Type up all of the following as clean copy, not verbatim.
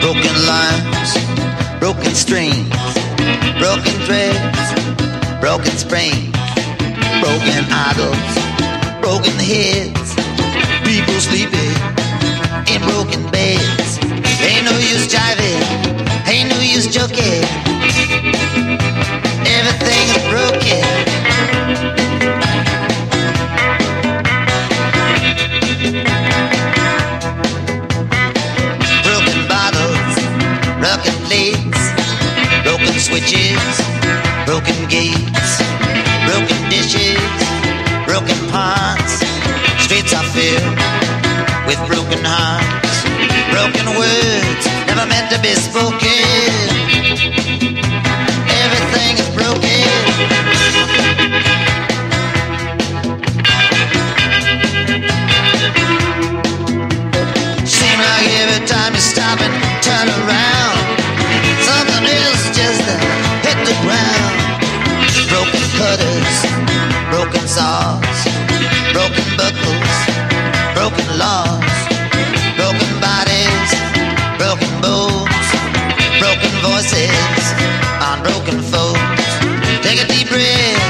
Broken lines, broken strings, broken threads, broken springs, broken idols, broken heads, people sleeping in broken beds. Ain't no use jiving, ain't no use joking, everything is broken. Broken bottles, broken plates, broken switches, broken gates, broken dishes, broken pots. Streets are filled with broken hearts, broken words never meant to be spoken. Everything is broken. Seems like every time you stop and turn around, something else just hit the ground. Broken cutters, broken saws, broken buckles, broken laws, broken bodies, broken bones, broken voices on broken folks. Take a deep breath,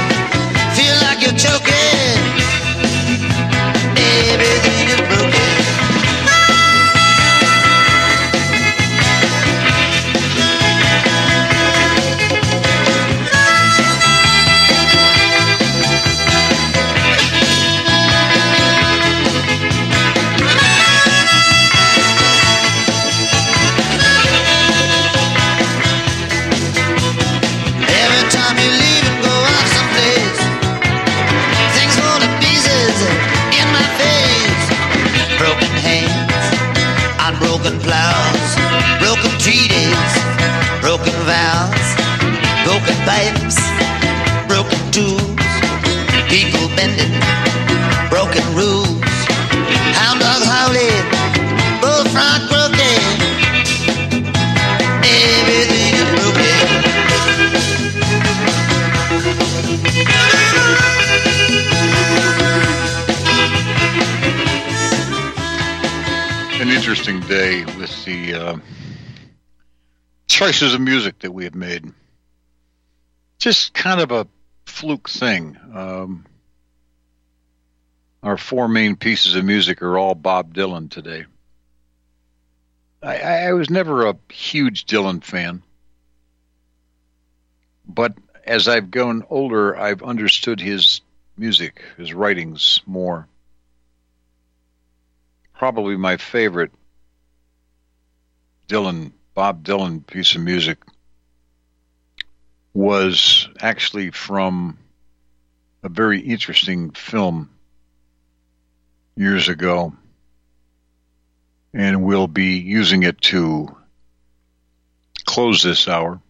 feel like you're choking. Everything is broken. Pipes, broken tools, people bending, broken rules, hound dogs howling, bullfrog croaking. Everything is broken. An interesting day with the choices of music that we have made. Just kind of a fluke thing. Our four main pieces of music are all Bob Dylan today. I was never a huge Dylan fan, but as I've grown older, I've understood his music, his writings more. Probably my favorite Bob Dylan piece of music was actually from a very interesting film years ago, and we'll be using it to close this hour,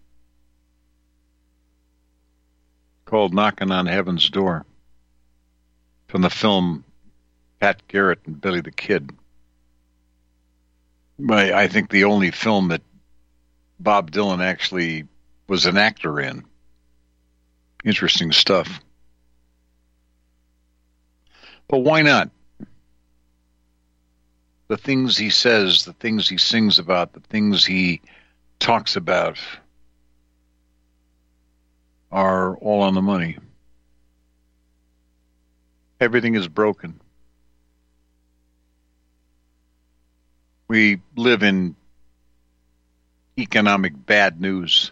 called Knocking on Heaven's Door, from the film Pat Garrett and Billy the Kid. I think the only film that Bob Dylan actually was an actor in. Interesting stuff. But why not? The things he says, the things he sings about, the things he talks about are all on the money. Everything is broken. We live in economic bad news.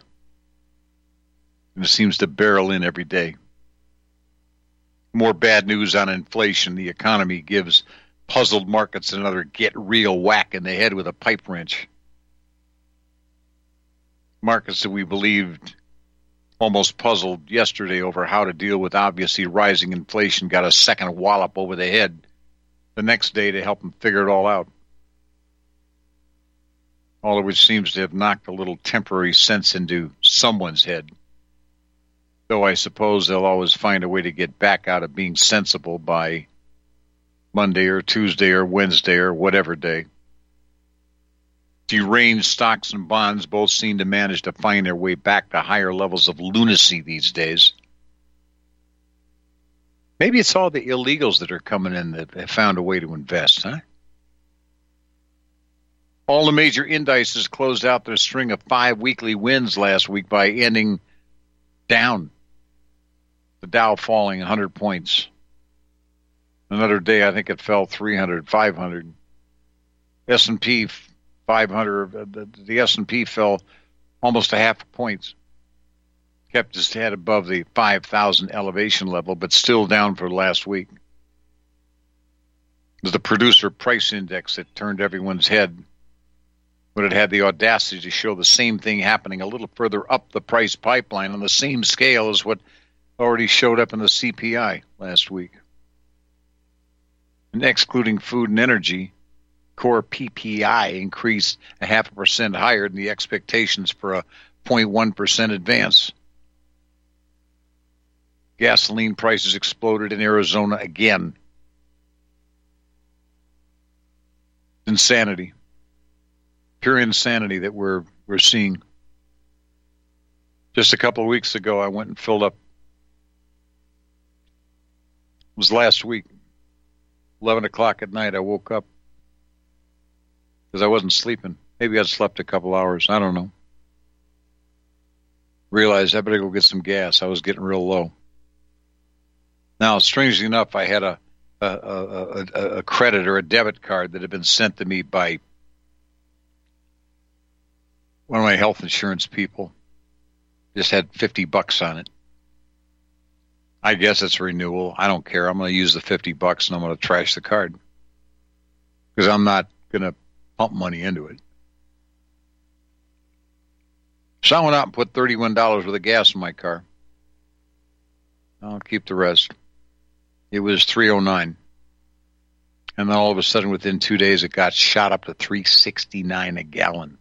And it seems to barrel in every day. More bad news on inflation. The economy gives puzzled markets another get-real whack in the head with a pipe wrench. Markets that we believed almost puzzled yesterday over how to deal with obviously rising inflation got a second wallop over the head the next day to help them figure it all out. All of which seems to have knocked a little temporary sense into someone's head. Though I suppose they'll always find a way to get back out of being sensible by Monday or Tuesday or Wednesday or whatever day. Deranged stocks and bonds both seem to manage to find their way back to higher levels of lunacy these days. Maybe it's all the illegals that are coming in that have found a way to invest, huh? All the major indices closed out their string of 5 weekly wins last week by ending down. The Dow falling 100 points. Another day, I think it fell 300, 500. S&P 500, the S&P fell almost a half point. Kept his head above the 5,000 elevation level, but still down for last week. It was the producer price index that turned everyone's head when it had the audacity to show the same thing happening a little further up the price pipeline on the same scale as what already showed up in the CPI last week. And excluding food and energy, core PPI increased 0.5% higher than the expectations for a 0.1% advance. Gasoline prices exploded in Arizona again. Insanity. Pure insanity that we're seeing. Just a couple of weeks ago, I went and filled up. It was last week, 11 o'clock at night, I woke up because I wasn't sleeping. Maybe I'd slept a couple hours. I don't know. Realized I better go get some gas. I was getting real low. Now, strangely enough, I had a credit or a debit card that had been sent to me by one of my health insurance people. Just had $50 on it. I guess it's a renewal. I don't care. I'm going to use the $50 and I'm going to trash the card because I'm not going to pump money into it. So I went out and put $31 worth of gas in my car. I'll keep the rest. It was $3.09. And then all of a sudden, within 2 days, it got shot up to $3.69 a gallon.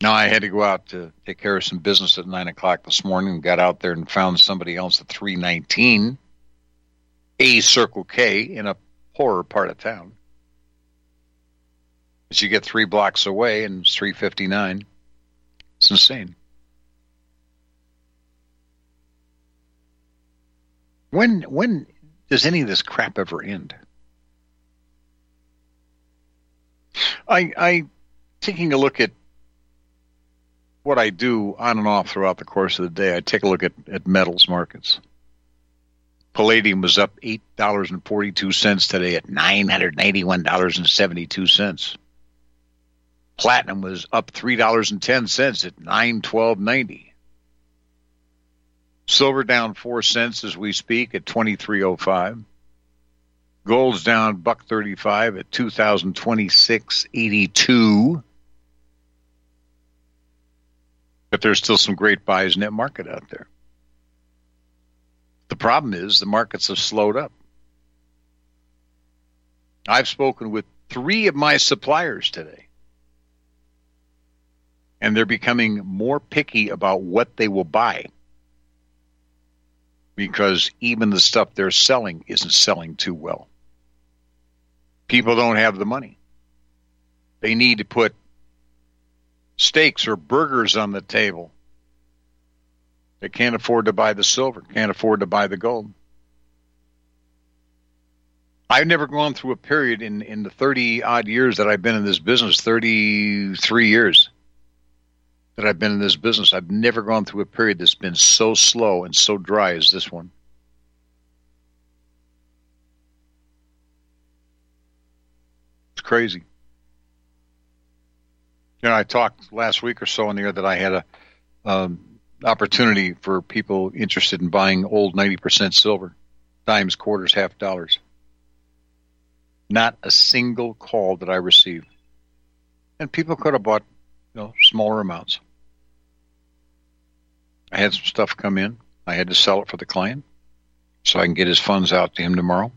Now, I had to go out to take care of some business at 9 o'clock this morning and got out there and found somebody else at $3.19, a Circle K in a poorer part of town. But you get 3 blocks away and it's $3.59. It's insane. When does any of this crap ever end? I taking a look at what I do on and off throughout the course of the day, I take a look at metals markets. Palladium was up $8.42 today at $981.72. Platinum was up $3.10 at $912.90. Silver down 4 cents as we speak at $23.05. Gold's down $1.35 at $2,026.82. But there's still some great buys in that market out there. The problem is the markets have slowed up. I've spoken with 3 of my suppliers today, and they're becoming more picky about what they will buy, because even the stuff they're selling isn't selling too well. People don't have the money. They need to put steaks or burgers on the table. They can't afford to buy the silver, can't afford to buy the gold. I've never gone through a period in the 30-odd years that I've been in this business, 33 years, that I've been in this business. I've never gone through a period that's been so slow and so dry as this one. It's crazy. You know, I talked last week or so in the air that I had a opportunity for people interested in buying old 90% silver, dimes, quarters, half dollars. Not a single call that I received. And people could have bought, smaller amounts. I had some stuff come in. I had to sell it for the client so I can get his funds out to him tomorrow.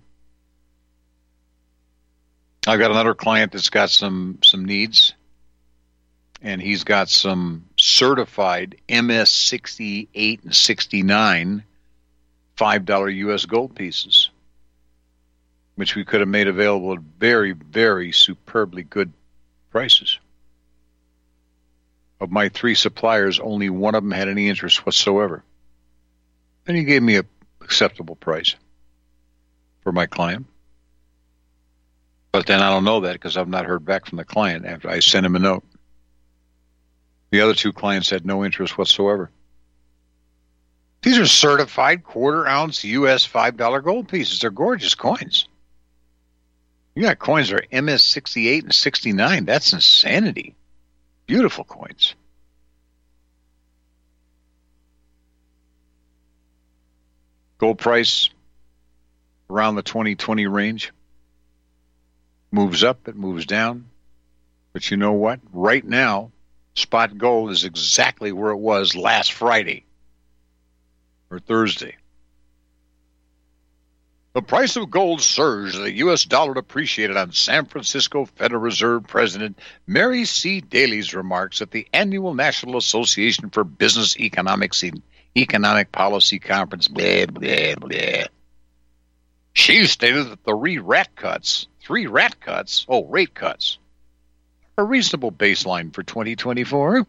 I've got another client that's got some needs, and he's got some certified MS 68 and 69 $5 U.S. gold pieces, which we could have made available at very, very superbly good prices. Of my 3 suppliers, only one of them had any interest whatsoever. And he gave me a acceptable price for my client. But then I don't know that because I've not heard back from the client after I sent him a note. The other two clients had no interest whatsoever. These are certified quarter-ounce U.S. $5 gold pieces. They're gorgeous coins. You got coins that are MS-68 and 69. That's insanity. Beautiful coins. Gold price around the 2020 range. Moves up, it moves down. But you know what? Right now, spot gold is exactly where it was last Friday or Thursday. The price of gold surged. The U.S. dollar depreciated on San Francisco Federal Reserve President Mary C. Daly's remarks at the annual National Association for Business Economics and Economic Policy Conference. Blah, blah, blah. She stated that the rate cuts, a reasonable baseline for 2024,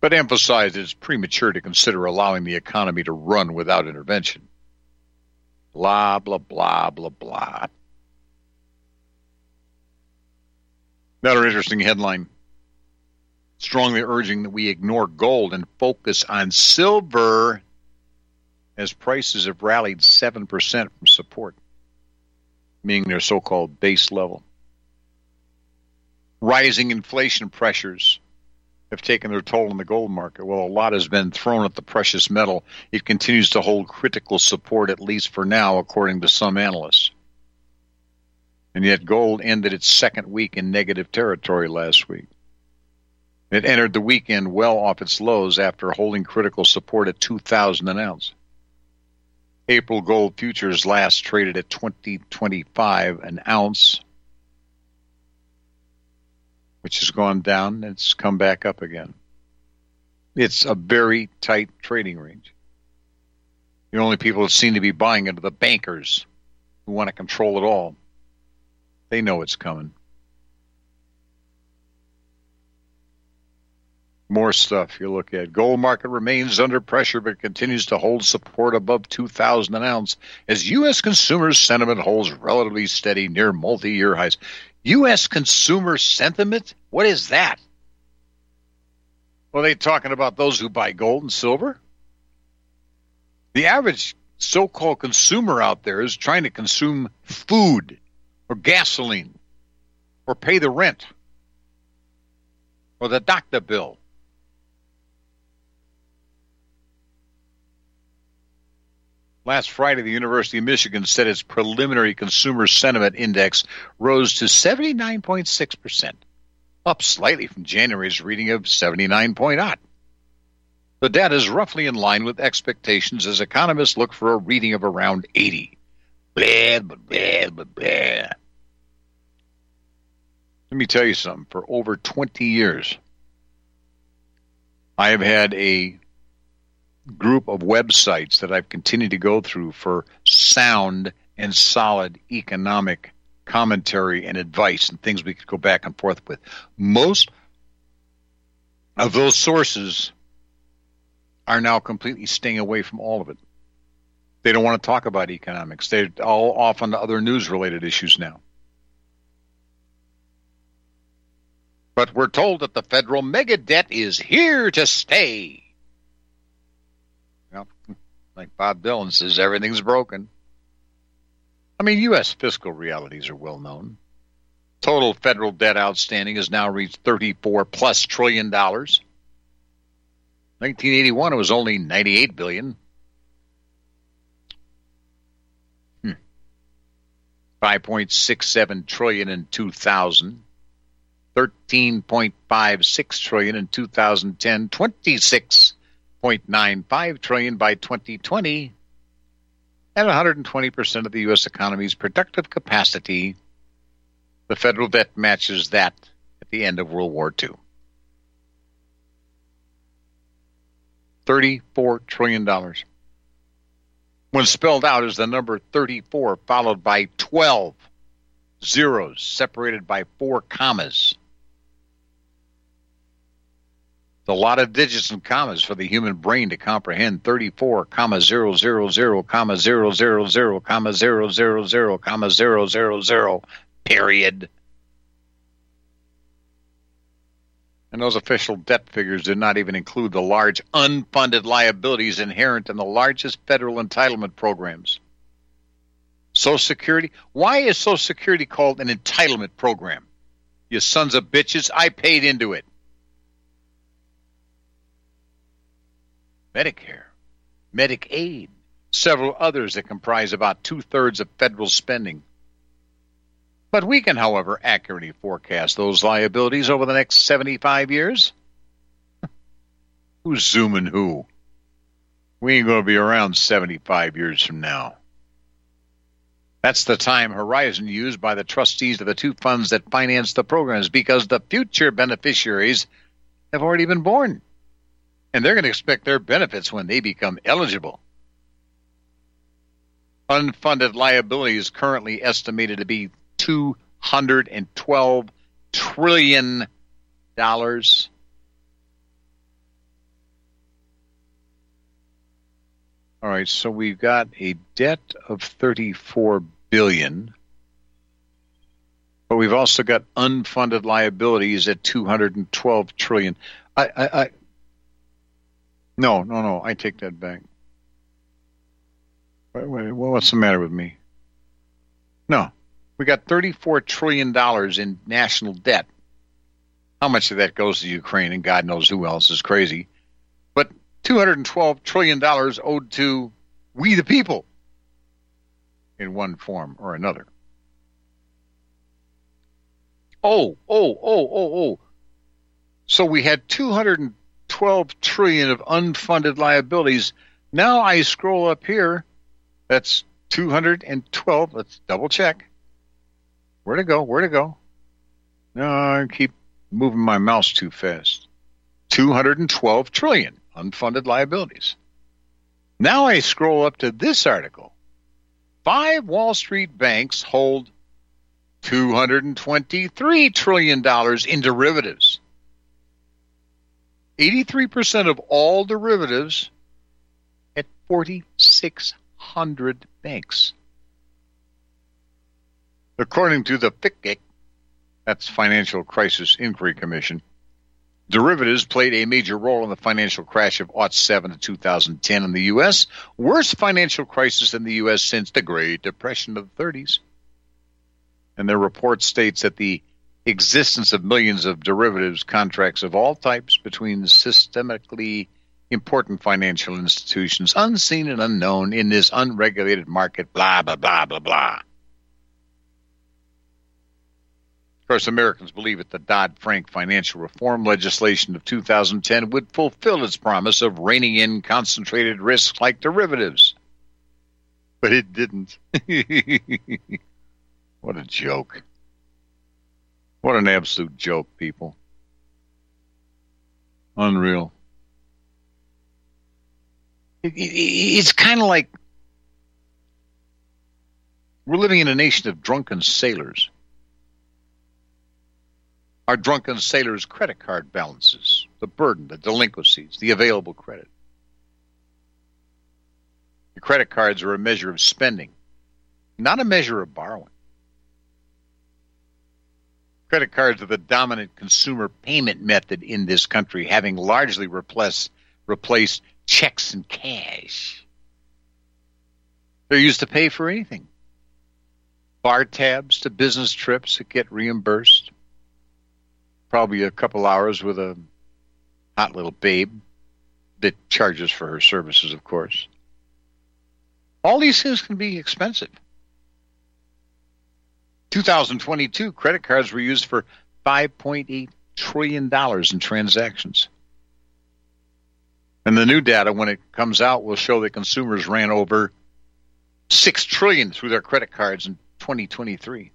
but emphasized it's premature to consider allowing the economy to run without intervention. Blah, blah, blah, blah, blah. Another interesting headline. Strongly urging that we ignore gold and focus on silver as prices have rallied 7% from support, meaning their so-called base level. Rising inflation pressures have taken their toll on the gold market. Well, a lot has been thrown at the precious metal. It continues to hold critical support, at least for now, according to some analysts. And yet gold ended its second week in negative territory last week. It entered the weekend well off its lows after holding critical support at $2,000 an ounce. April gold futures last traded at $20.25 an ounce, which has gone down and it's come back up again. It's a very tight trading range. The only people that seem to be buying it are the bankers who want to control it all. They know it's coming. More stuff you look at. Gold market remains under pressure but continues to hold support above $2,000 an ounce as U.S. consumer sentiment holds relatively steady near multi-year highs. U.S. consumer sentiment? What is that? Well, they talking about those who buy gold and silver? The average so-called consumer out there is trying to consume food or gasoline or pay the rent or the doctor bill. Last Friday, the University of Michigan said its preliminary consumer sentiment index rose to 79.6%, up slightly from January's reading of 79.0. The data is roughly in line with expectations as economists look for a reading of around 80. Blah, blah, blah, blah, blah. Let me tell you something. For over 20 years, I have had a group of websites that I've continued to go through for sound and solid economic commentary and advice and things we could go back and forth with. Most of those sources are now completely staying away from all of it. They don't want to talk about economics. They're all off on other news-related issues now. But we're told that the federal mega debt is here to stay. Like Bob Dylan says, everything's broken. I mean, U.S. fiscal realities are well known. Total federal debt outstanding has now reached $34+ trillion. 1981, it was only $98 billion. 5.67 trillion in 2000. 13.56 trillion in 2010. 26.95 trillion by 2020, and 120% of the U.S. economy's productive capacity. The federal debt matches that at the end of World War II. $34 trillion. When spelled out as the number 34, followed by 12 zeros, separated by 4 commas. a lot of digits and commas for the human brain to comprehend. 34,000,000,000,000,000,000, period. And those official debt figures did not even include the large unfunded liabilities inherent in the largest federal entitlement programs. Social Security. Why is Social Security called an entitlement program? You sons of bitches, I paid into it. Medicare, Medicaid, several others that comprise about two-thirds of federal spending. But we can, however, accurately forecast those liabilities over the next 75 years. Who's zooming who? We ain't going to be around 75 years from now. That's the time horizon used by the trustees of the two funds that finance the programs, because the future beneficiaries have already been born. And they're going to expect their benefits when they become eligible. Unfunded liability is currently estimated to be $212 trillion. All right, so we've got a debt of $34 billion, but we've also got unfunded liabilities at $212 trillion. No, I take that back. Wait, what's the matter with me? No, we got $34 trillion in national debt. How much of that goes to Ukraine and God knows who else is crazy? But $212 trillion owed to we the people in one form or another. So we had $212 trillion of unfunded liabilities. Now I scroll up here. That's 212. Let's double check. Where to go? No, I keep moving my mouse too fast. 212 trillion unfunded liabilities. Now I scroll up to this article. 5 Wall Street banks hold $223 trillion in derivatives. 83% of all derivatives at 4,600 banks. According to the FICIC, that's Financial Crisis Inquiry Commission, derivatives played a major role in the financial crash of 2007 to 2010 in the U.S., worst financial crisis in the U.S. since the Great Depression of the 30s. And their report states that the existence of millions of derivatives contracts of all types between systemically important financial institutions, unseen and unknown in this unregulated market, blah, blah, blah, blah, blah. Of course, Americans believe that the Dodd-Frank financial reform legislation of 2010 would fulfill its promise of reining in concentrated risks like derivatives. But it didn't. What a joke. What an absolute joke, people. Unreal. It's kind of like we're living in a nation of drunken sailors. Our drunken sailors' credit card balances, the burden, the delinquencies, the available credit. The credit cards are a measure of spending, not a measure of borrowing. Credit cards are the dominant consumer payment method in this country, having largely replaced checks and cash. They're used to pay for anything. Bar tabs to business trips that get reimbursed. Probably a couple hours with a hot little babe that charges for her services, of course. All these things can be expensive. 2022, credit cards were used for $5.8 trillion in transactions. And the new data, when it comes out, will show that consumers ran over $6 trillion through their credit cards in 2023.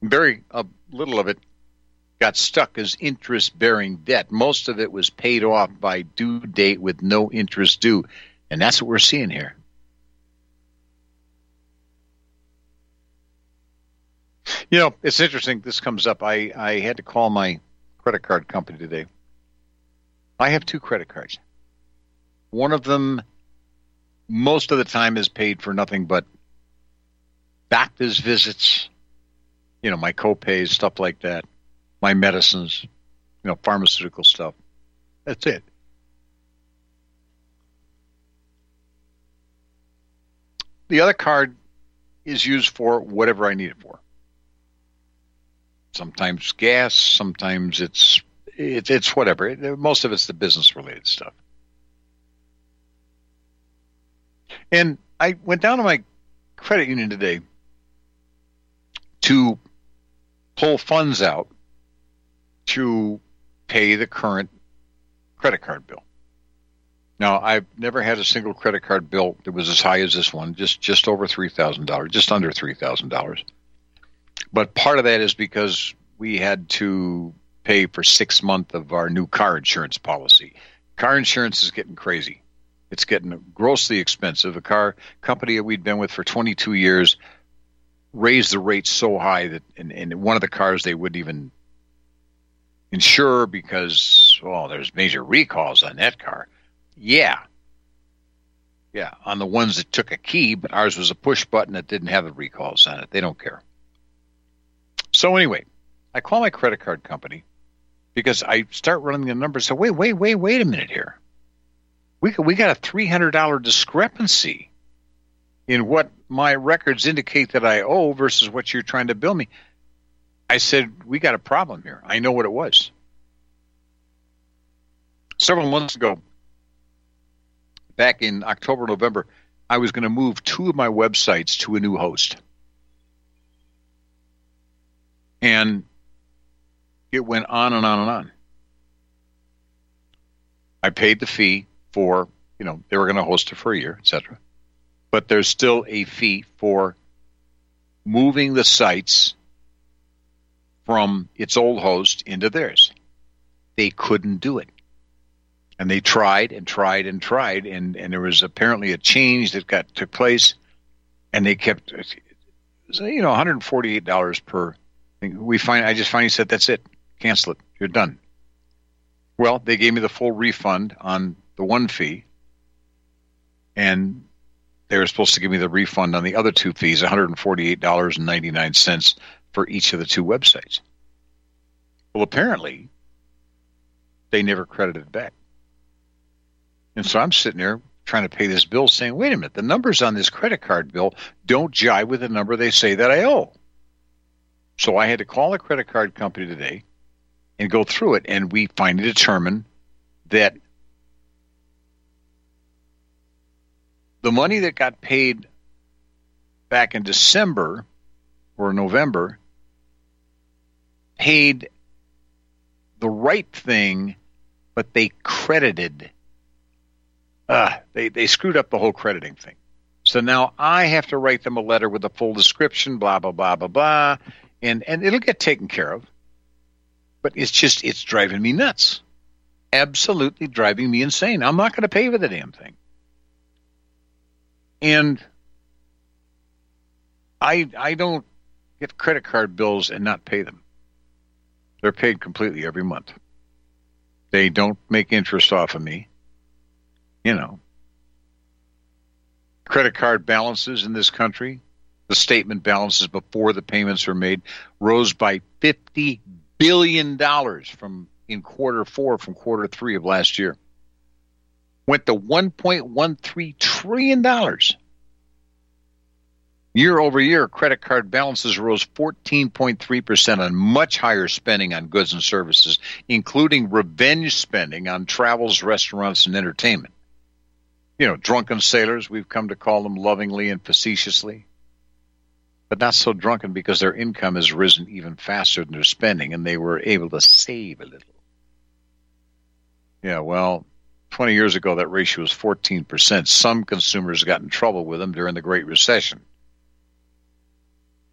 Very little of it got stuck as interest-bearing debt. Most of it was paid off by due date with no interest due. And that's what we're seeing here. You know, it's interesting. This comes up. I had to call my credit card company today. I have two credit cards. One of them most of the time is paid for nothing but doctor's visits, you know, my co-pays, stuff like that, my medicines, you know, pharmaceutical stuff. That's it. The other card is used for whatever I need it for. Sometimes gas, sometimes it's whatever. Most of it's the business-related stuff. And I went down to my credit union today to pull funds out to pay the current credit card bill. Now, I've never had a single credit card bill that was as high as this one, just over $3,000, just under $3,000. But part of that is because we had to pay for 6 months of our new car insurance policy. Car insurance is getting crazy. It's getting grossly expensive. A car company that we'd been with for 22 years raised the rates so high that in one of the cars they wouldn't even insure because, well, there's major recalls on that car. Yeah, on the ones that took a key, but ours was a push button that didn't have the recalls on it. They don't care. So anyway, I call my credit card company because I start running the numbers. So wait a minute here. We got a $300 discrepancy in what my records indicate that I owe versus what you're trying to bill me. I said, we got a problem here. I know what it was. Several months ago, back in October, November, I was going to move two of my websites to a new host. And it went on and on and on. I paid the fee for, you know, they were going to host it for a year, etc. But there's still a fee for moving the sites from its old host into theirs. They couldn't do it. And they tried, and there was apparently a change that took place, and they kept, you know, $148 per thing. I just finally said, that's it. Cancel it. You're done. Well, they gave me the full refund on the one fee, and they were supposed to give me the refund on the other two fees, $148.99 for each of the two websites. Well, apparently, they never credited it back. And so I'm sitting there trying to pay this bill saying, wait a minute, the numbers on this credit card bill don't jive with the number they say that I owe. So I had to call a credit card company today and go through it, and we finally determined that the money that got paid back in December or November paid the right thing, but they credited they screwed up the whole crediting thing. So now I have to write them a letter with a full description, blah, blah, blah, blah, blah, and it'll get taken care of. But it's driving me nuts. Absolutely driving me insane. I'm not going to pay for the damn thing. And I don't get credit card bills and not pay them. They're paid completely every month. They don't make interest off of me. You know, credit card balances in this country, the statement balances before the payments are made, rose by $50 billion in quarter four from quarter three of last year. Went to $1.13 trillion. Year over year, credit card balances rose 14.3% on much higher spending on goods and services, including revenge spending on travels, restaurants, and entertainment. You know, drunken sailors, we've come to call them lovingly and facetiously, but not so drunken because their income has risen even faster than their spending, and they were able to save a little. Yeah, well, 20 years ago, that ratio was 14%. Some consumers got in trouble with them during the Great Recession.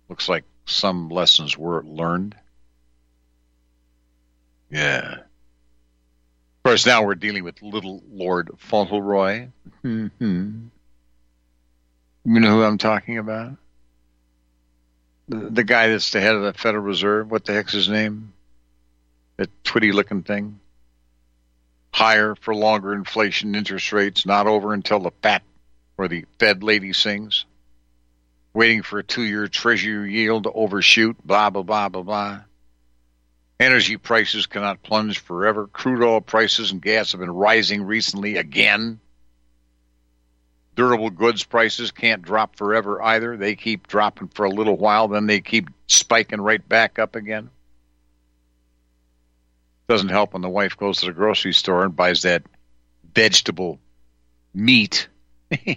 Looks like some lessons were learned. Yeah. Of course, now we're dealing with little Lord Fauntleroy. Mm-hmm. You know who I'm talking about? The guy that's the head of the Federal Reserve. What the heck's his name? That twitty-looking thing. higher for longer inflation, interest rates not over until the Pat or the Fed lady sings, waiting for a 2-year treasury yield to overshoot, blah, blah, blah, blah, blah. Energy prices cannot plunge forever. Crude oil prices and gas have been rising recently again. Durable goods prices can't drop forever either. They keep dropping for a little while, then they keep spiking right back up again. Doesn't help when the wife goes to the grocery store and buys that vegetable meat. The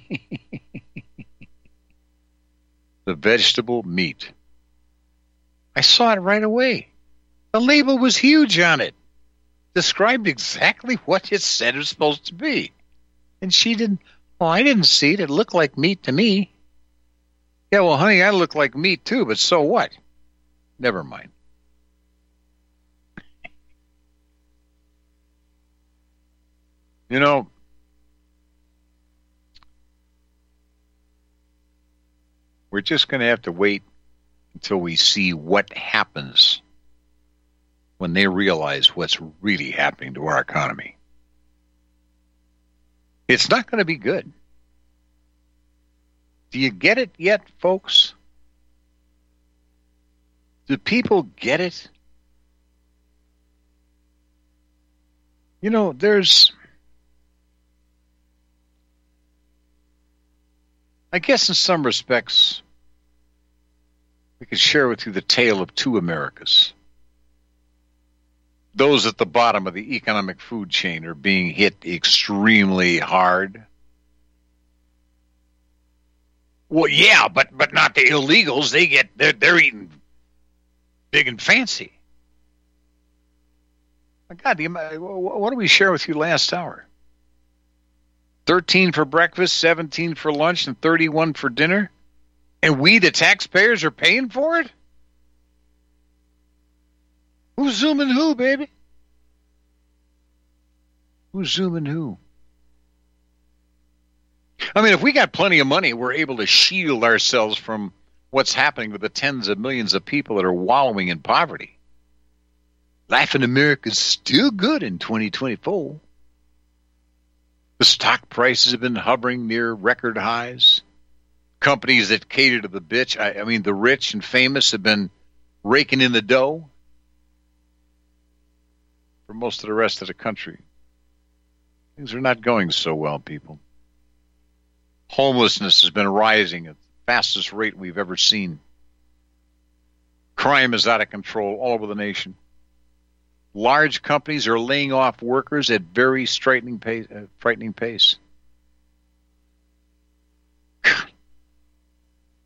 vegetable meat. I saw it right away. The label was huge on it. Described exactly what it said it was supposed to be. And she didn't... Well, I didn't see it. It looked like meat to me. Yeah, well, honey, I look like meat too, but so what? Never mind. You know, we're just going to have to wait until we see what happens when they realize what's really happening to our economy. It's not going to be good. Do you get it yet, folks? Do people get it? You know, there's... I guess in some respects, we could share with you the tale of two Americas. Those at the bottom of the economic food chain are being hit extremely hard. Well, yeah, but not the illegals. They get they're eating big and fancy. My God, what did we share with you last hour? 13 for breakfast, 17 for lunch, and 31 for dinner, and we, the taxpayers, are paying for it. Who's zooming who, baby? Who's zooming who? I mean, if we got plenty of money, we're able to shield ourselves from what's happening with the tens of millions of people that are wallowing in poverty. Life in America is still good in 2024. The stock prices have been hovering near record highs. Companies that cater to the the rich and famous have been raking in the dough. For most of the rest of the country, things are not going so well, people. Homelessness has been rising at the fastest rate we've ever seen. Crime is out of control all over the nation. Large companies are laying off workers at very frightening pace.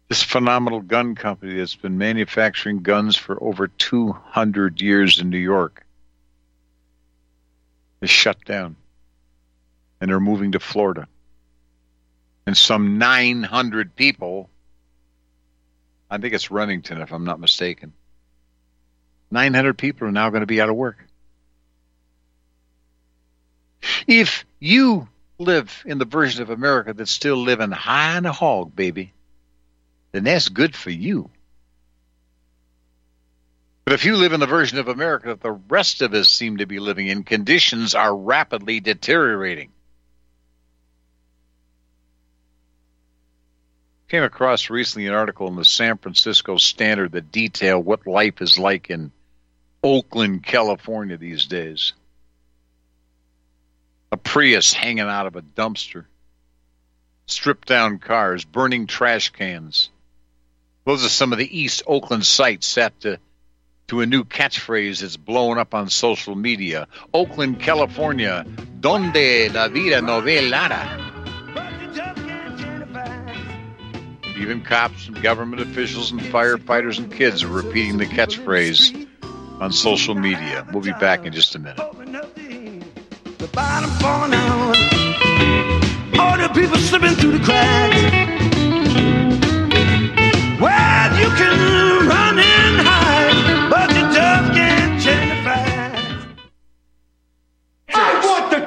This phenomenal gun company that's been manufacturing guns for over 200 years in New York is shut down, and they're moving to Florida. And some 900 people, I think it's Remington if I'm not mistaken, 900 people are now going to be out of work. If you live in the version of America that's still living high on a hog, baby, then that's good for you. But if you live in the version of America that the rest of us seem to be living in, conditions are rapidly deteriorating. Came across recently an article in the San Francisco Standard that detailed what life is like in Oakland, California these days. A Prius hanging out of a dumpster. Stripped down cars, burning trash cans. Those are some of the East Oakland sights set to a new catchphrase that's blown up on social media. Oakland, California, donde la vida no ve nada. Even cops and government officials and firefighters and kids are repeating the catchphrase on social media. We'll be back in just a minute. The bottom falling out. All the people slipping through the cracks. Well, you can run and hide, but the dove can't change the facts. I want the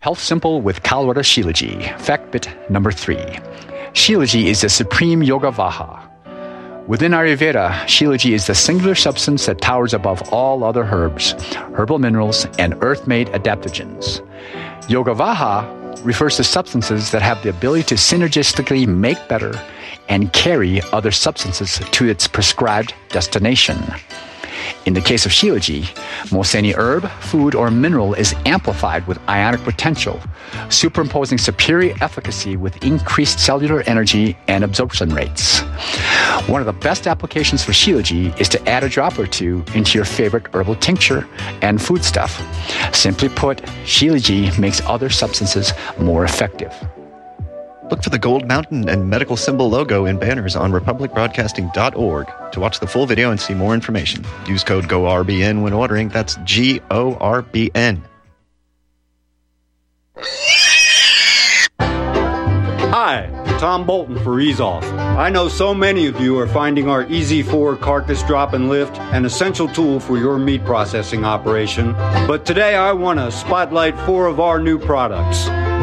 Health Simple with Kalwara Shilaji, fact bit number 3. Shilaji is the supreme yoga vaha. Within Ayurveda, Shilaji is the singular substance that towers above all other herbs, herbal minerals, and earth-made adaptogens. Yoga vaha refers to substances that have the ability to synergistically make better and carry other substances to its prescribed destination. In the case of Shilaji, most any herb, food, or mineral is amplified with ionic potential, superimposing superior efficacy with increased cellular energy and absorption rates. One of the best applications for Shilaji is to add a drop or two into your favorite herbal tincture and foodstuff. Simply put, Shilaji makes other substances more effective. Look for the Gold Mountain and Medical Symbol logo in banners on republicbroadcasting.org to watch the full video and see more information. Use code GORBN when ordering. That's GORBN. Hi, Tom Bolton for EaseOff. I know so many of you are finding our Easy 4 carcass drop and lift an essential tool for your meat processing operation, but today I want to spotlight 4 of our new products.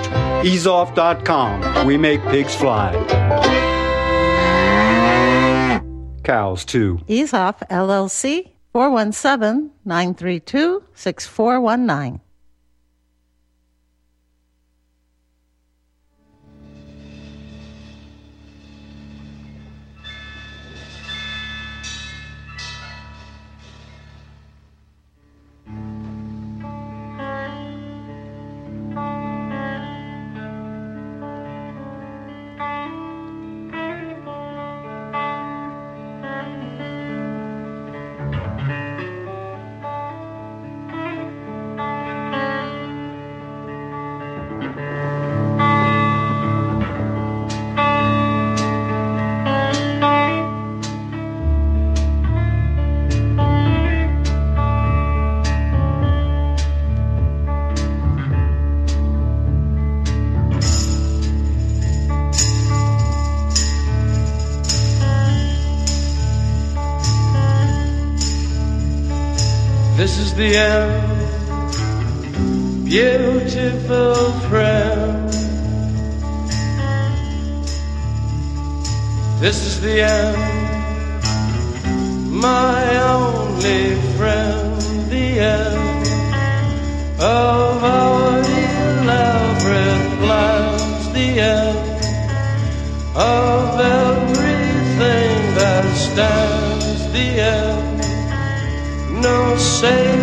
EaseOff.com. We make pigs fly. Cows, too. EaseOff, LLC, 417-932-6419. The end, beautiful friend. This is the end, my only friend. The end of our elaborate plans. The end of everything that stands. The end, no safe.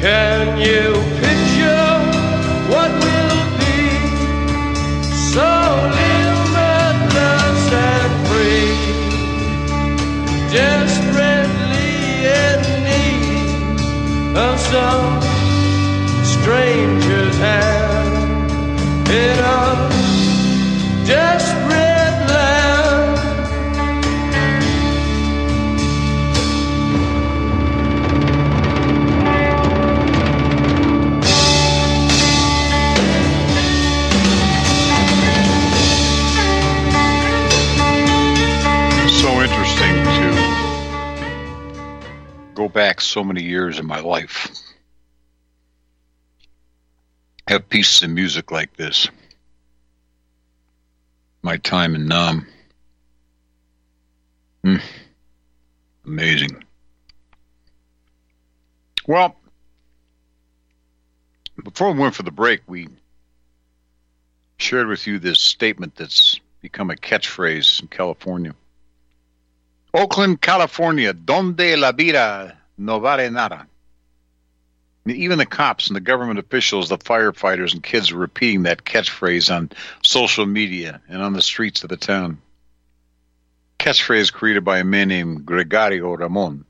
Can you picture what will be? So limitless and free, desperately in need of some back so many years in my life. Have pieces of music like this. My time in Nam. Amazing. Well, before we went for the break, we shared with you this statement that's become a catchphrase in California. Oakland, California, donde la vida no vale nada. Even the cops and the government officials, the firefighters and kids are repeating that catchphrase on social media and on the streets of the town. Catchphrase created by a man named Gregorio Ramon.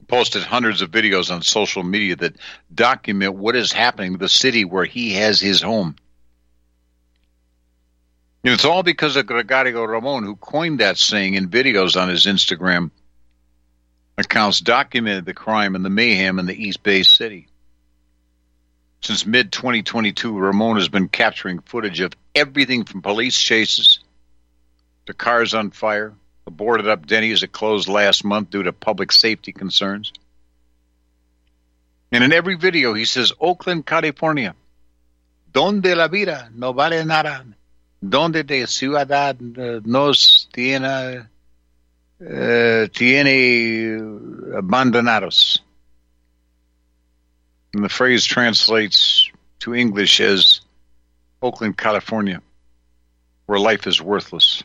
He posted hundreds of videos on social media that document what is happening to the city where he has his home. And it's all because of Gregorio Ramon, who coined that saying in videos on his Instagram accounts, documented the crime and the mayhem in the East Bay City. Since mid-2022, Ramon has been capturing footage of everything from police chases to cars on fire, a boarded-up Denny's that closed last month due to public safety concerns. And in every video, he says, Oakland, California, donde la vida no vale nada, donde de ciudad nos tiene abandonados. And the phrase translates to English as Oakland, California, where life is worthless,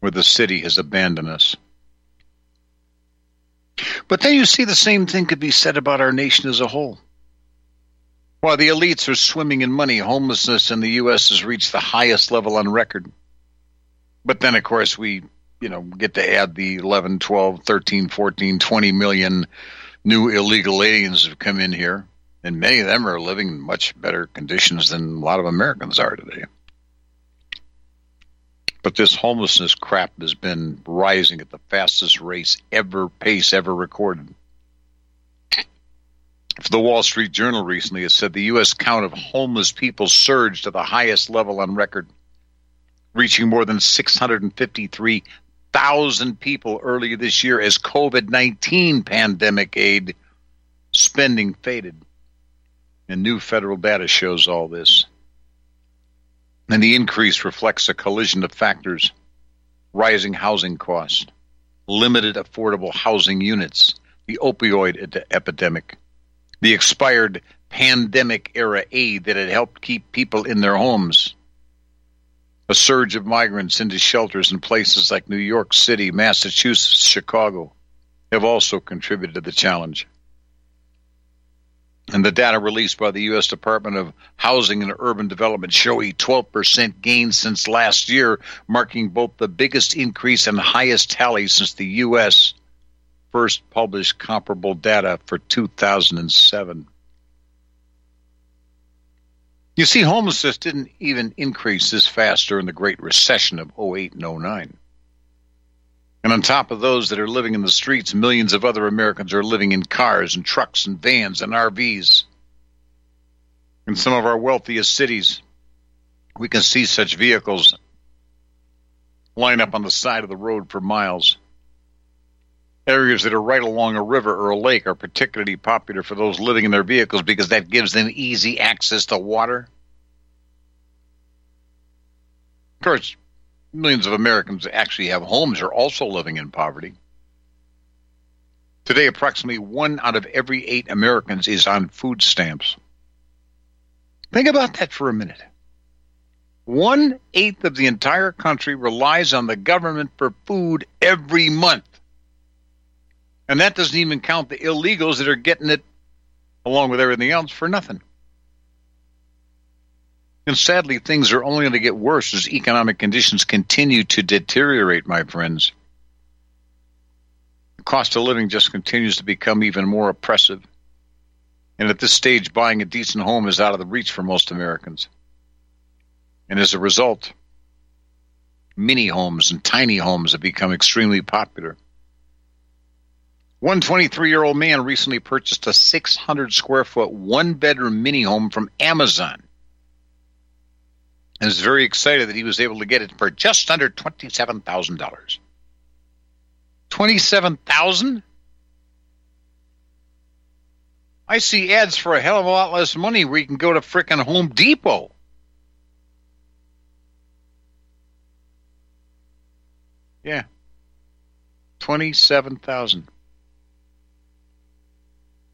where the city has abandoned us. But then you see the same thing could be said about our nation as a whole. While the elites are swimming in money, homelessness in the U.S. has reached the highest level on record. But then, of course, we get to add the 11, 12, 13, 14, 20 million new illegal aliens have come in here, and many of them are living in much better conditions than a lot of Americans are today. But this homelessness crap has been rising at the fastest pace ever recorded. For the Wall Street Journal recently, it said the U.S. count of homeless people surged to the highest level on record, reaching more than 653,000 people earlier this year as COVID-19 pandemic aid spending faded. And new federal data shows all this. And the increase reflects a collision of factors: rising housing costs, limited affordable housing units, the opioid epidemic, the expired pandemic-era aid that had helped keep people in their homes, a surge of migrants into shelters in places like New York City, Massachusetts, Chicago have also contributed to the challenge. And the data released by the U.S. Department of Housing and Urban Development show a 12% gain since last year, marking both the biggest increase and highest tally since the U.S. first published comparable data for 2007. You see, homelessness didn't even increase this fast during the Great Recession of 2008 and 2009. And on top of those that are living in the streets, millions of other Americans are living in cars and trucks and vans and RVs. In some of our wealthiest cities, we can see such vehicles line up on the side of the road for miles. Areas that are right along a river or a lake are particularly popular for those living in their vehicles because that gives them easy access to water. Of course, millions of Americans that actually have homes are also living in poverty. Today, approximately 1 out of every 8 Americans is on food stamps. Think about that for a minute. 1/8 of the entire country relies on the government for food every month. And that doesn't even count the illegals that are getting it, along with everything else, for nothing. And sadly, things are only going to get worse as economic conditions continue to deteriorate, my friends. The cost of living just continues to become even more oppressive. And at this stage, buying a decent home is out of the reach for most Americans. And as a result, mini homes and tiny homes have become extremely popular. One 23-year-old man recently purchased a 600-square-foot, one-bedroom mini-home from Amazon and is very excited that he was able to get it for just under $27,000. $27,000? I see ads for a hell of a lot less money where you can go to frickin' Home Depot. Yeah. $27,000.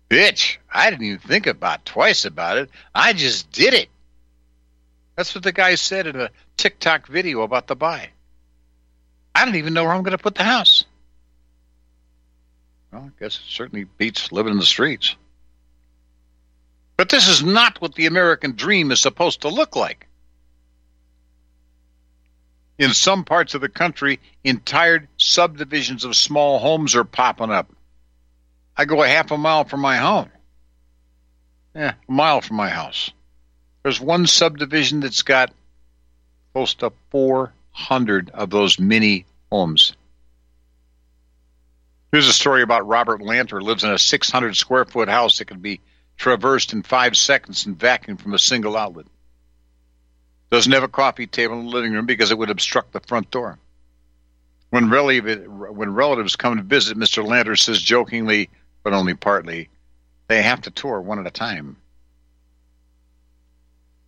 Bitch, I didn't even think about twice about it. I just did it. That's what the guy said in a TikTok video about the buy. I don't even know where I'm going to put the house. Well, I guess it certainly beats living in the streets. But this is not what the American dream is supposed to look like. In some parts of the country, entire subdivisions of small homes are popping up. I go a half a mile from my home. Yeah, a mile from my house. There's one subdivision that's got close to 400 of those mini homes. Here's a story about Robert Lanter, lives in a 600-square-foot house that can be traversed in 5 seconds and vacuumed from a single outlet. Doesn't have a coffee table in the living room because it would obstruct the front door. When relatives come to visit, Mr. Lanter says jokingly, but only partly, they have to tour one at a time.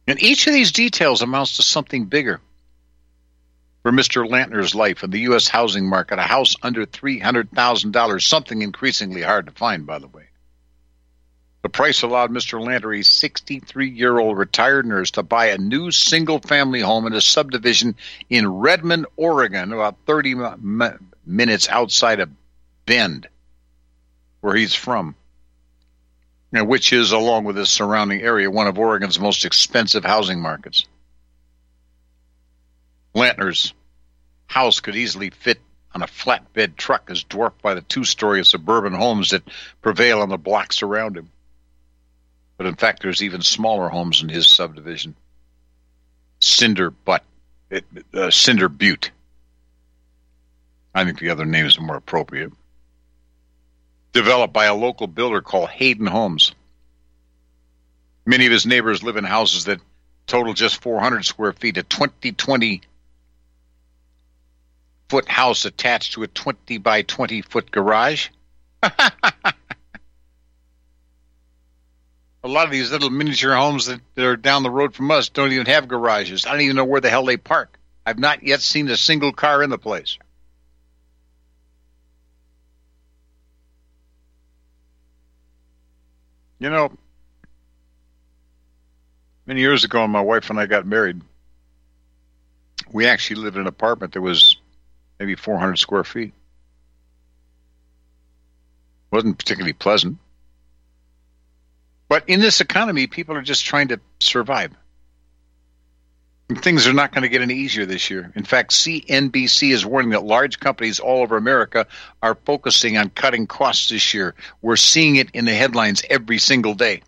And each of these details amounts to something bigger. For Mr. Lantner's life in the U.S. housing market, a house under $300,000, something increasingly hard to find, by the way. The price allowed Mr. Lanter, a 63-year-old retired nurse, to buy a new single-family home in a subdivision in Redmond, Oregon, about 30 minutes outside of Bend, where he's from. Which is, along with its surrounding area, one of Oregon's most expensive housing markets. Lantner's house could easily fit on a flatbed truck, as dwarfed by the two-story suburban homes that prevail on the blocks around him. But in fact, there's even smaller homes in his subdivision. Cinder Butte. I think the other name is more appropriate. Developed by a local builder called Hayden Homes. Many of his neighbors live in houses that total just 400 square feet. A 20-foot house attached to a 20 by 20-foot garage. A lot of these little miniature homes that are down the road from us don't even have garages. I don't even know where the hell they park. I've not yet seen a single car in the place. You know, many years ago when my wife and I got married, we actually lived in an apartment that was maybe 400 square feet. Wasn't particularly pleasant. But in this economy, people are just trying to survive. And things are not going to get any easier this year. In fact, CNBC is warning that large companies all over America are focusing on cutting costs this year. We're seeing it in the headlines every single day.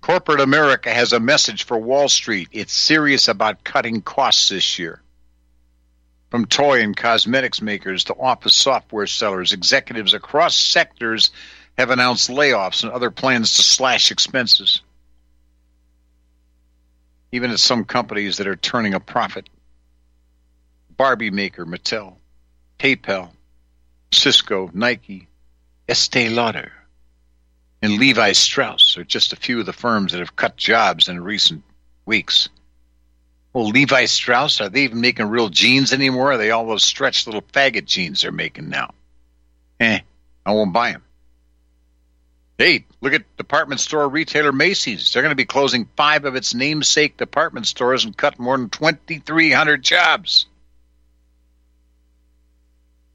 Corporate America has a message for Wall Street. It's serious about cutting costs this year. From toy and cosmetics makers to office software sellers, executives across sectors have announced layoffs and other plans to slash expenses. Even at some companies that are turning a profit. Barbie maker Mattel, PayPal, Cisco, Nike, Estee Lauder, and Levi Strauss are just a few of the firms that have cut jobs in recent weeks. Well, Levi Strauss, are they even making real jeans anymore? Are they all those stretched little faggot jeans they're making now? I won't buy them. Hey, look at department store retailer Macy's. They're going to be closing 5 of its namesake department stores and cut more than 2,300 jobs.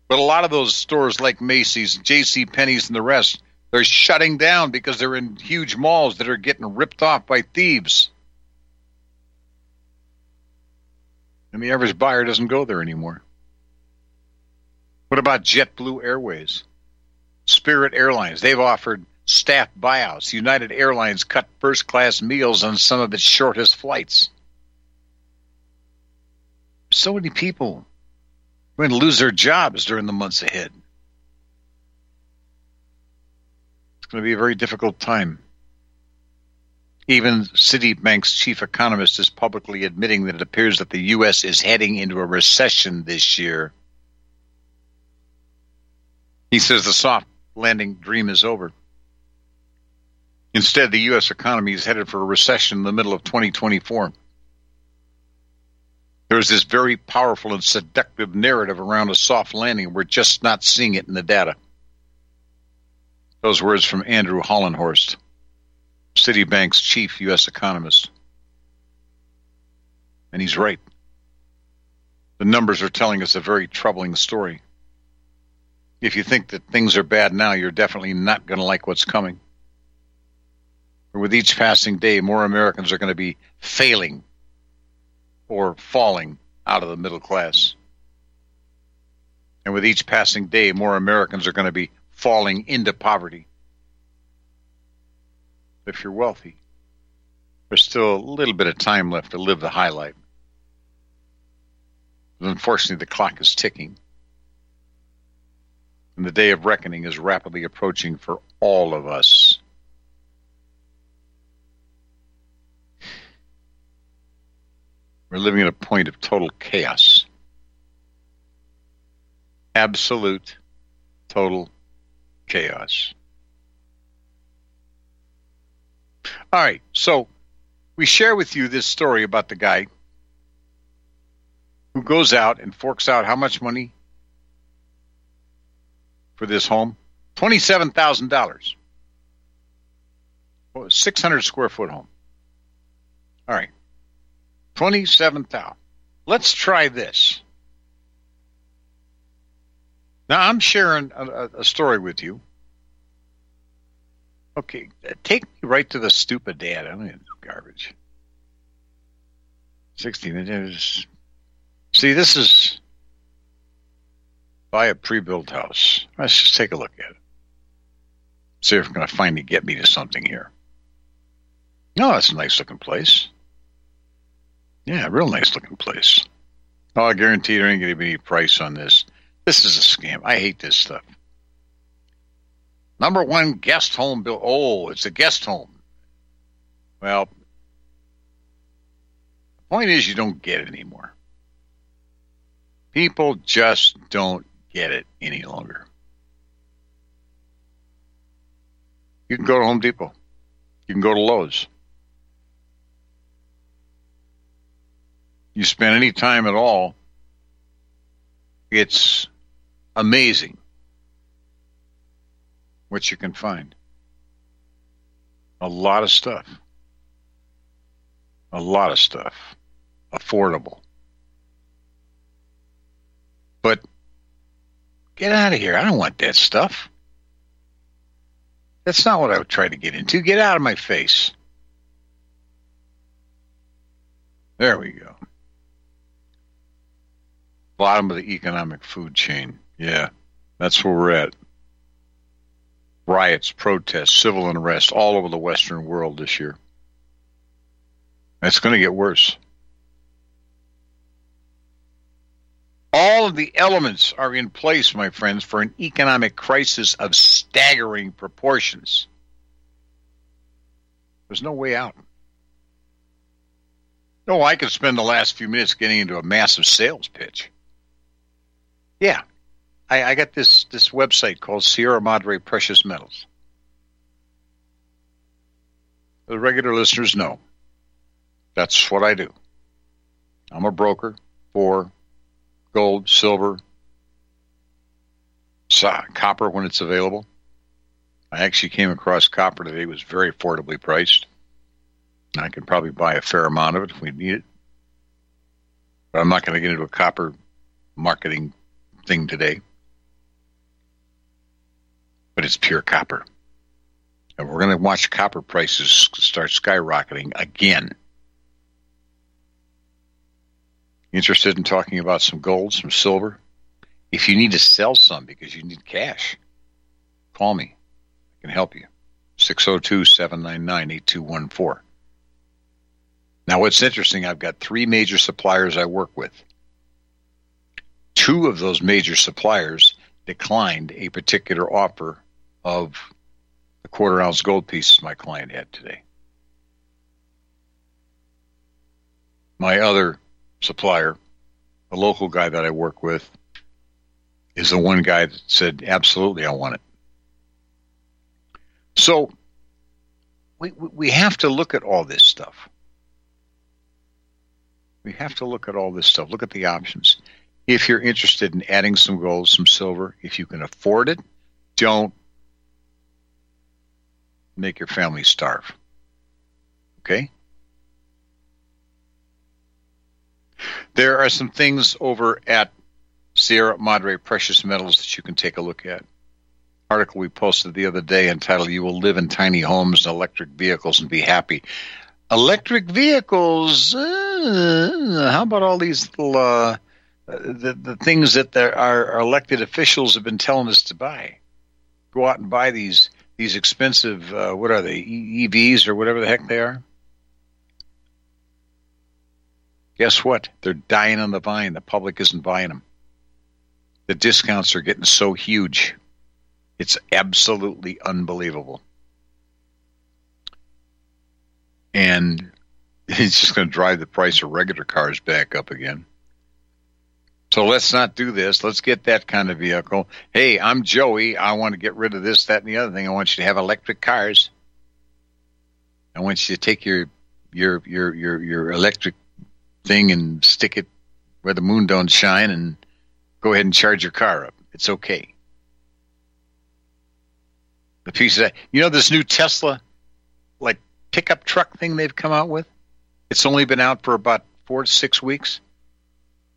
But a lot of those stores like Macy's, JCPenney's, and the rest, they're shutting down because they're in huge malls that are getting ripped off by thieves. And the average buyer doesn't go there anymore. What about JetBlue Airways? Spirit Airlines, they've offered staff buyouts. United Airlines cut first-class meals on some of its shortest flights. So many people are going to lose their jobs during the months ahead. It's going to be a very difficult time. Even Citibank's chief economist is publicly admitting that it appears that the U.S. is heading into a recession this year. He says the soft lending dream is over. Instead, the U.S. economy is headed for a recession in the middle of 2024. There is this very powerful and seductive narrative around a soft landing. We're just not seeing it in the data. Those words from Andrew Hollenhorst, Citibank's chief U.S. economist. And he's right. The numbers are telling us a very troubling story. If you think that things are bad now, you're definitely not going to like what's coming. With each passing day, more Americans are going to be failing or falling out of the middle class. And with each passing day, more Americans are going to be falling into poverty. If you're wealthy, there's still a little bit of time left to live the high life. But unfortunately, the clock is ticking. And the day of reckoning is rapidly approaching for all of us. We're living at a point of total chaos. Absolute, total chaos. All right, so we share with you this story about the guy who goes out and forks out how much money for this home? $27,000. Well, 600 square foot home. All right. 27,000. Let's try this. Now, I'm sharing a story with you. Okay, take me right to the stupid dad. I don't even know garbage. 16 inches. See, this is buy a pre-built house. Let's just take a look at it. See if I'm going to finally get me to something here. No, that's a nice looking place. Yeah, real nice looking place. Oh, I guarantee there ain't going to be any price on this. This is a scam. I hate this stuff. Number one guest home bill. Oh, it's a guest home. Well, the point is you don't get it anymore. People just don't get it any longer. You can go to Home Depot. You can go to Lowe's. You spend any time at all, it's amazing what you can find. A lot of stuff. A lot of stuff. Affordable. But get out of here. I don't want that stuff. That's not what I would try to get into. Get out of my face. There we go. Bottom of the economic food chain. Yeah, that's where we're at. Riots, protests, civil unrest all over the Western world this year. That's going to get worse. All of the elements are in place, my friends, for an economic crisis of staggering proportions. There's no way out. No, I could spend the last few minutes getting into a massive sales pitch. Yeah, I got this website called Sierra Madre Precious Metals. The regular listeners know that's what I do. I'm a broker for gold, silver, copper when it's available. I actually came across copper today. It was very affordably priced. I could probably buy a fair amount of it if we need it. But I'm not going to get into a copper marketing thing today, but it's pure copper, and we're going to watch copper prices start skyrocketing again. Interested in talking about some gold, some silver? If you need to sell some because you need cash, call me. I can help you. 602-799-8214. Now, what's interesting, I've got three major suppliers I work with. Two of those major suppliers declined a particular offer of the quarter-ounce gold pieces my client had today. My other supplier, a local guy that I work with, is the one guy that said, absolutely, I want it. So we have to look at all this stuff. We have to look at all this stuff. Look at the options. If you're interested in adding some gold, some silver, if you can afford it, don't make your family starve. Okay? There are some things over at Sierra Madre Precious Metals that you can take a look at. Article we posted the other day entitled, "You Will Live in Tiny Homes and Electric Vehicles and Be Happy." Electric vehicles, how about all these little the things that our elected officials have been telling us to buy? Go out and buy these expensive, what are they, EVs or whatever the heck they are? Guess what? They're dying on the vine. The public isn't buying them. The discounts are getting so huge. It's absolutely unbelievable. And it's just going to drive the price of regular cars back up again. So let's not do this. Let's get that kind of vehicle. Hey, I'm Joey. I want to get rid of this, that, and the other thing. I want you to have electric cars. I want you to take your electric thing and stick it where the moon don't shine and go ahead and charge your car up. It's okay. The piece of that, you know, this new Tesla, like, pickup truck thing they've come out with? It's only been out for about 4 to 6 weeks.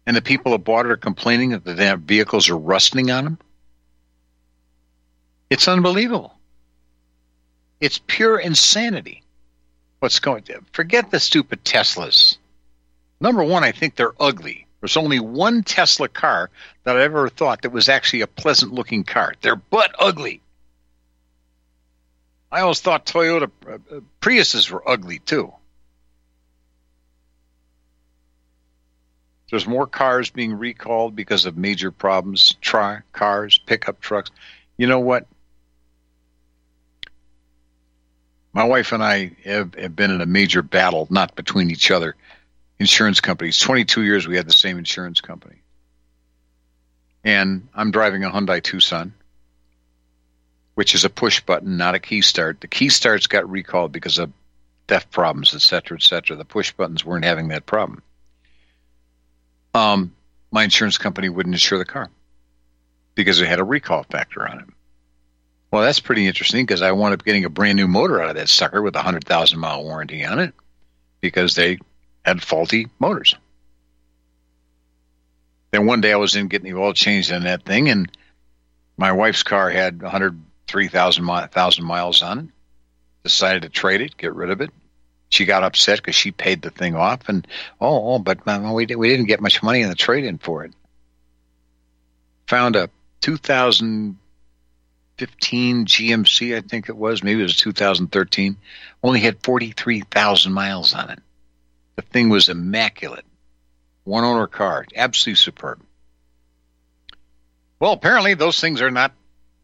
And the people who bought it are complaining that the damn vehicles are rusting on them. It's unbelievable. It's pure insanity. Forget the stupid Teslas. Number one, I think they're ugly. There's only one Tesla car that I ever thought that was actually a pleasant looking car. They're butt ugly. I always thought Toyota Priuses were ugly too. There's more cars being recalled because of major problems. Cars, pickup trucks. You know what? My wife and I have been in a major battle, not between each other, insurance companies. 22 years we had the same insurance company. And I'm driving a Hyundai Tucson, which is a push button, not a key start. The key starts got recalled because of theft problems, et cetera, et cetera. The push buttons weren't having that problem. My insurance company wouldn't insure the car because it had a recall factor on it. Well, that's pretty interesting because I wound up getting a brand new motor out of that sucker with a 100,000 mile warranty on it because they had faulty motors. Then one day I was in getting the oil changed on that thing, and my wife's car had 103,000 miles on it. Decided to trade it, get rid of it. She got upset because she paid the thing off, and we didn't get much money in the trade-in for it. Found a 2015 GMC, I think it was. Maybe it was 2013. Only had 43,000 miles on it. The thing was immaculate. One-owner car. Absolutely superb. Well, apparently those things are not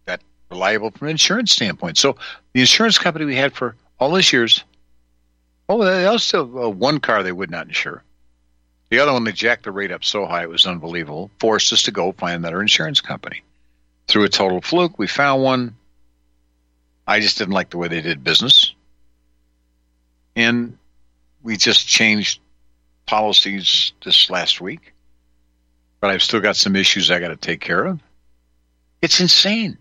that reliable from an insurance standpoint. So the insurance company we had for all those years, they also one car they would not insure. The other one, they jacked the rate up so high it was unbelievable, forced us to go find another insurance company. Through a total fluke, we found one. I just didn't like the way they did business. And we just changed policies this last week. But I've still got some issues I got to take care of. It's insane.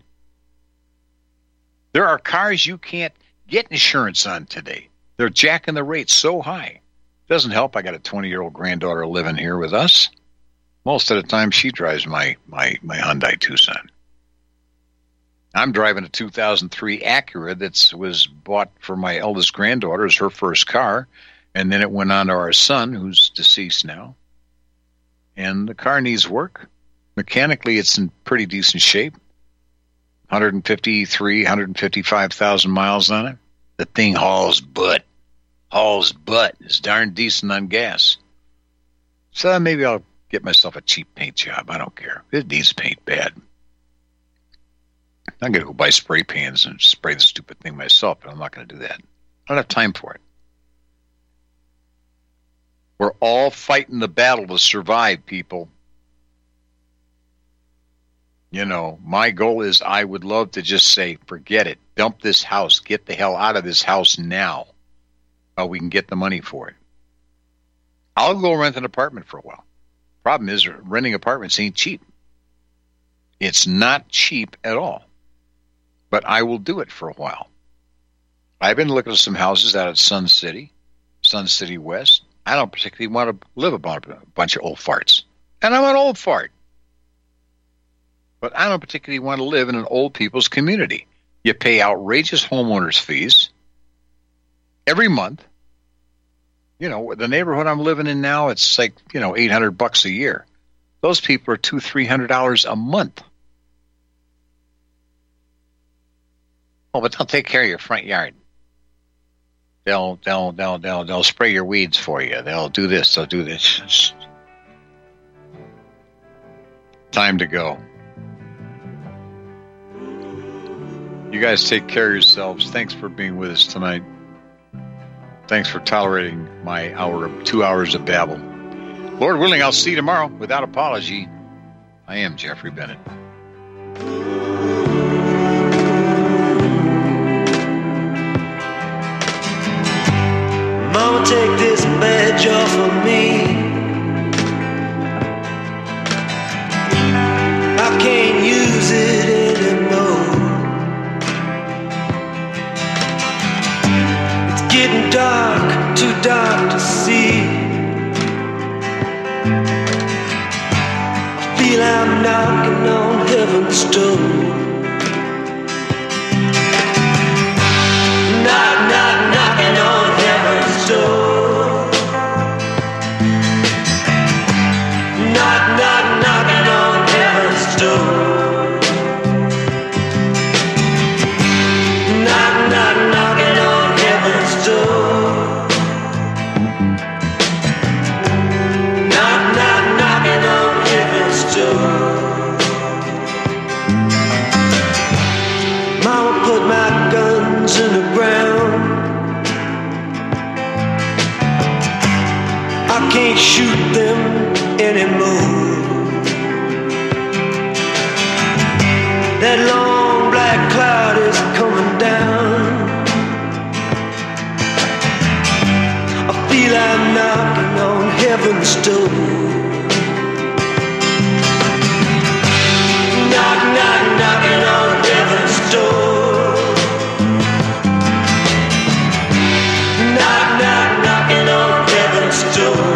There are cars you can't get insurance on today. They're jacking the rates so high. Doesn't help. I got a 20-year-old granddaughter living here with us. Most of the time, she drives my Hyundai Tucson. I'm driving a 2003 Acura that was bought for my eldest granddaughter as her first car, and then it went on to our son, who's deceased now. And the car needs work. Mechanically, it's in pretty decent shape. 155,000 miles on it. The thing hauls butt. It's darn decent on gas. So maybe I'll get myself a cheap paint job. I don't care. It needs paint bad. I'm going to go buy spray pans and spray the stupid thing myself, but I'm not going to do that. I don't have time for it. We're all fighting the battle to survive, people. You know, my goal is I would love to just say, forget it, dump this house, get the hell out of this house now. We can get the money for it. I'll go rent an apartment for a while. Problem is, renting apartments ain't cheap. It's not cheap at all. But I will do it for a while. I've been looking at some houses out at Sun City West. I don't particularly want to live about a bunch of old farts. And I'm an old fart. But I don't particularly want to live in an old people's community. You pay outrageous homeowners fees every month. You know, the neighborhood I'm living in now, it's like, you know, $800 a year. Those people are $200, $300 a month. Oh, but they'll take care of your front yard. They'll spray your weeds for you. They'll do this. They'll do this. Time to go. You guys take care of yourselves. Thanks for being with us tonight. Thanks for tolerating my hour, 2 hours of babble. Lord willing, I'll see you tomorrow. Without apology, I am Jeffrey Bennett. Mama, take this badge off of me. I can't use it anymore. It's getting dark, too dark to see. I feel I'm knocking on heaven's door. Knock, knock, knocking on heaven's door. Shoot them anymore. That long black cloud is coming down. I feel I'm knocking on heaven's door. Knock, knock, knocking on heaven's door. Knock, knock, knocking on heaven's door.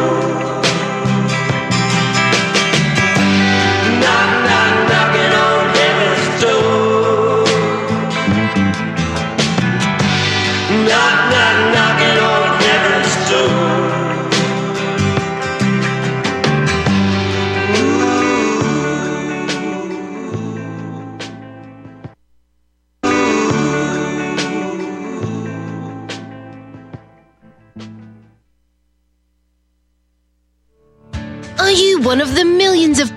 One of the millions of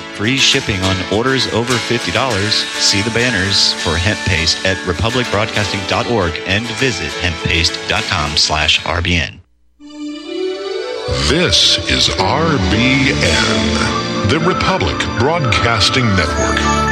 Free shipping on orders over $50. See the banners for hemp paste at republicbroadcasting.org and visit hemppaste.com/RBN. This is RBN, the Republic Broadcasting Network.